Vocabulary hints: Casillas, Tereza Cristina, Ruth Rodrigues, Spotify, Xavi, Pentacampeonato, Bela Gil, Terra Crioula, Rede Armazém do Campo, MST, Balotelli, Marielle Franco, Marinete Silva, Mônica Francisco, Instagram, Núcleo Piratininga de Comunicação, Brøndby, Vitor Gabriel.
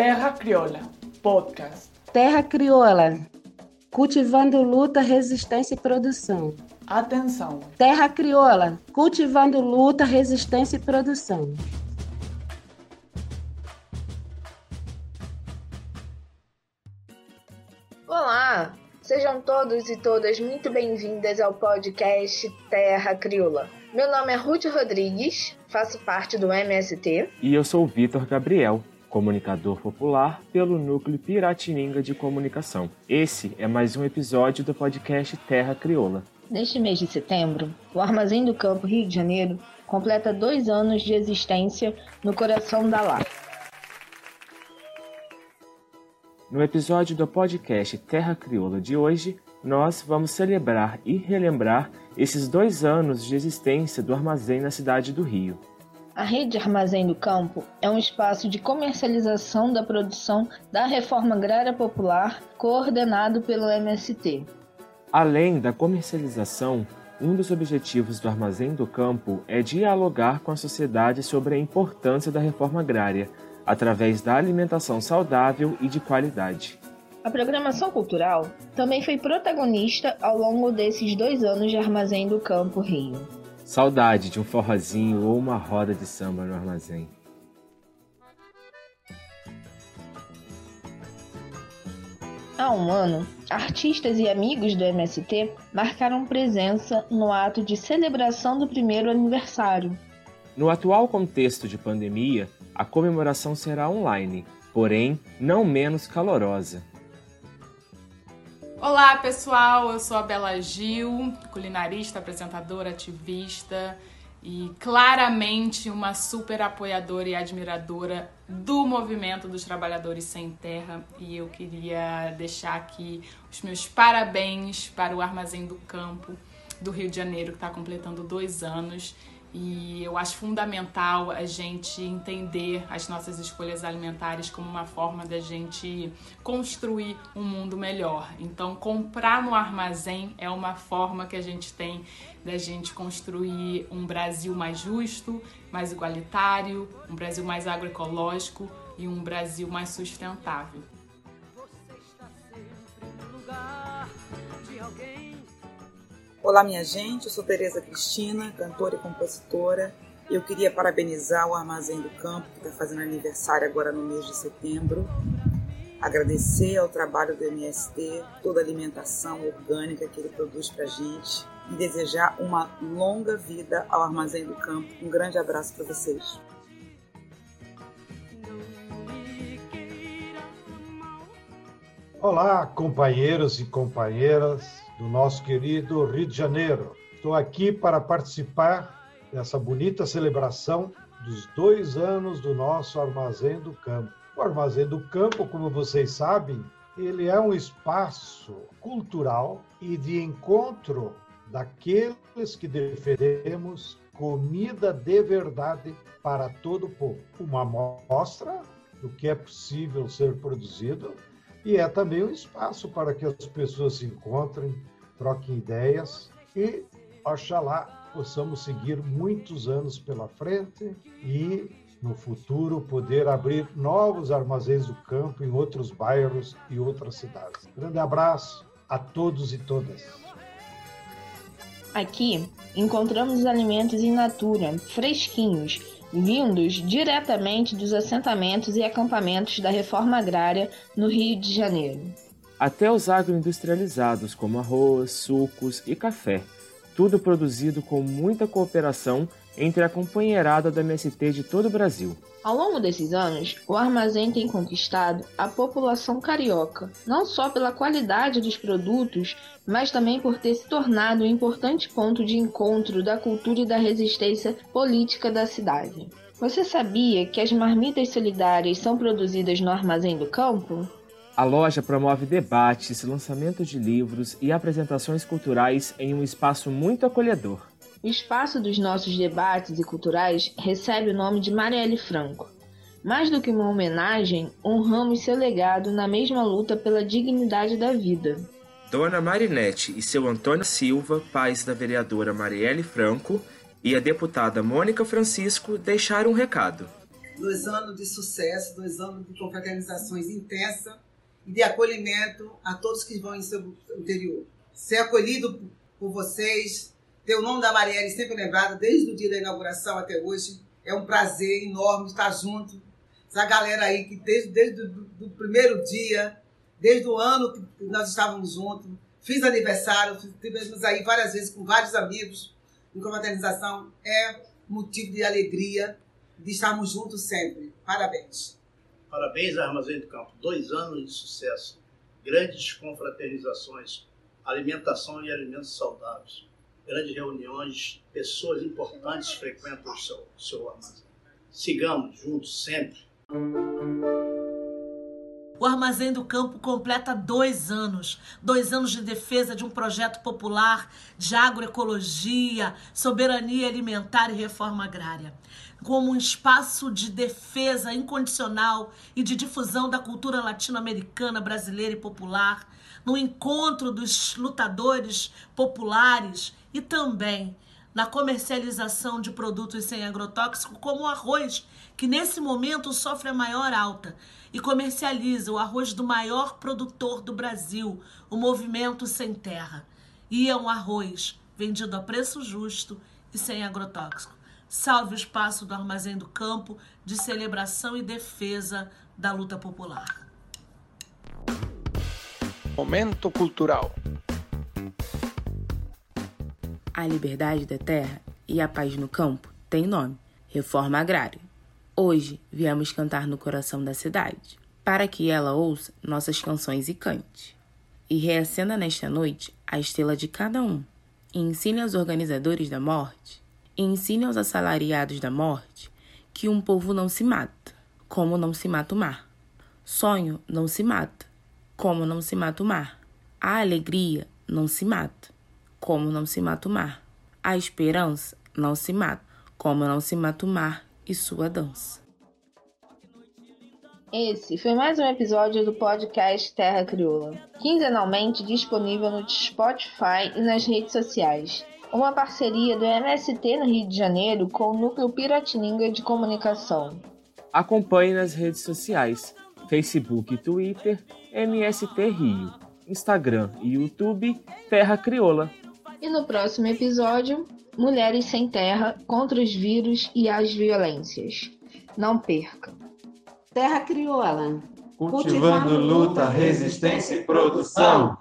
Terra Crioula, podcast. Terra Crioula, cultivando luta, resistência e produção. Atenção! Terra Crioula, cultivando luta, resistência e produção. Olá! Sejam todos e todas muito bem-vindas ao podcast Terra Crioula. Meu nome é Ruth Rodrigues, faço parte do MST. E eu sou o Vitor Gabriel, comunicador popular pelo Núcleo Piratininga de Comunicação. Esse é mais um episódio do podcast Terra Crioula. Neste mês de setembro, o Armazém do Campo, Rio de Janeiro, completa 2 anos de existência no coração da Lá. No episódio do podcast Terra Crioula de hoje, nós vamos celebrar e relembrar esses 2 anos de existência do armazém na cidade do Rio. A Rede Armazém do Campo é um espaço de comercialização da produção da reforma agrária popular coordenado pelo MST. Além da comercialização, um dos objetivos do Armazém do Campo é dialogar com a sociedade sobre a importância da reforma agrária, através da alimentação saudável e de qualidade. A programação cultural também foi protagonista ao longo desses 2 anos de Armazém do Campo Rio. Saudade de um forrozinho ou uma roda de samba no armazém. Há um ano, artistas e amigos do MST marcaram presença no ato de celebração do 1º aniversário. No atual contexto de pandemia, a comemoração será online, porém não menos calorosa. Olá pessoal, eu sou a Bela Gil, culinarista, apresentadora, ativista e claramente uma super apoiadora e admiradora do movimento dos trabalhadores sem terra, e eu queria deixar aqui os meus parabéns para o Armazém do Campo do Rio de Janeiro, que está completando 2 anos, e eu acho fundamental a gente entender as nossas escolhas alimentares como uma forma da gente construir um mundo melhor. Então, comprar no armazém é uma forma que a gente tem da gente construir um Brasil mais justo, mais igualitário, um Brasil mais agroecológico e um Brasil mais sustentável. Olá minha gente, eu sou Tereza Cristina, cantora e compositora. Eu queria parabenizar o Armazém do Campo, que está fazendo aniversário agora no mês de setembro. Agradecer ao trabalho do MST, toda a alimentação orgânica que ele produz para a gente. E desejar uma longa vida ao Armazém do Campo. Um grande abraço para vocês. Olá companheiros e companheiras do nosso querido Rio de Janeiro. Estou aqui para participar dessa bonita celebração dos 2 anos do nosso Armazém do Campo. O Armazém do Campo, como vocês sabem, ele é um espaço cultural e de encontro daqueles que defendemos comida de verdade para todo o povo. Uma amostra do que é possível ser produzido. E é também um espaço para que as pessoas se encontrem, troquem ideias e, oxalá, possamos seguir muitos anos pela frente e, no futuro, poder abrir novos armazéns do campo em outros bairros e outras cidades. Grande abraço a todos e todas. Aqui encontramos alimentos in natura, fresquinhos, vindos diretamente dos assentamentos e acampamentos da reforma agrária no Rio de Janeiro. Até os agroindustrializados, como arroz, sucos e café, tudo produzido com muita cooperação entre a companheirada da MST de todo o Brasil. Ao longo desses anos, o armazém tem conquistado a população carioca, não só pela qualidade dos produtos, mas também por ter se tornado um importante ponto de encontro da cultura e da resistência política da cidade. Você sabia que as marmitas solidárias são produzidas no Armazém do Campo? A loja promove debates, lançamento de livros e apresentações culturais em um espaço muito acolhedor. O espaço dos nossos debates e culturais recebe o nome de Marielle Franco. Mais do que uma homenagem, honramos seu legado na mesma luta pela dignidade da vida. Dona Marinete e seu Antônio Silva, pais da vereadora Marielle Franco, e a deputada Mônica Francisco deixaram um recado. 2 anos de sucesso, 2 anos de confraternizações intensas e de acolhimento a todos que vão em seu interior. Ser acolhido por vocês, ter o nome da Marielle sempre lembrado, desde o dia da inauguração até hoje, é um prazer enorme estar junto. Essa galera aí que desde o primeiro dia, desde o ano que nós estávamos juntos, fiz aniversário, tivemos aí várias vezes com vários amigos, em confraternização, é motivo de alegria de estarmos juntos sempre. Parabéns. Parabéns, Armazém do Campo. 2 anos de sucesso, grandes confraternizações, alimentação e alimentos saudáveis, grandes reuniões, pessoas importantes frequentam o seu armazém. Sigamos juntos sempre. O Armazém do Campo completa 2 anos. 2 anos de defesa de um projeto popular de agroecologia, soberania alimentar e reforma agrária. Como um espaço de defesa incondicional e de difusão da cultura latino-americana, brasileira e popular, no encontro dos lutadores populares e também na comercialização de produtos sem agrotóxico, como o arroz, que nesse momento sofre a maior alta, e comercializa o arroz do maior produtor do Brasil, o Movimento Sem Terra. E é um arroz vendido a preço justo e sem agrotóxico. Salve o espaço do Armazém do Campo de celebração e defesa da luta popular. Momento cultural. A liberdade da terra e a paz no campo tem nome, reforma agrária. Hoje viemos cantar no coração da cidade, para que ela ouça nossas canções e cante. E reacenda nesta noite a estrela de cada um, e ensine aos organizadores da morte, e ensine aos assalariados da morte, que um povo não se mata, como não se mata o mar. Sonho não se mata, como não se mata o mar. A alegria não se mata, como não se mata o mar. A esperança não se mata, como não se mata o mar e sua dança. Esse foi mais um episódio do podcast Terra Crioula, quinzenalmente disponível no Spotify e nas redes sociais. Uma parceria do MST no Rio de Janeiro com o Núcleo Piratininga de Comunicação. Acompanhe nas redes sociais, Facebook e Twitter, MST Rio, Instagram e YouTube, Terra Crioula. E no próximo episódio, Mulheres Sem Terra contra os vírus e as violências. Não perca. Terra Crioula. Cultivando luta, resistência e produção.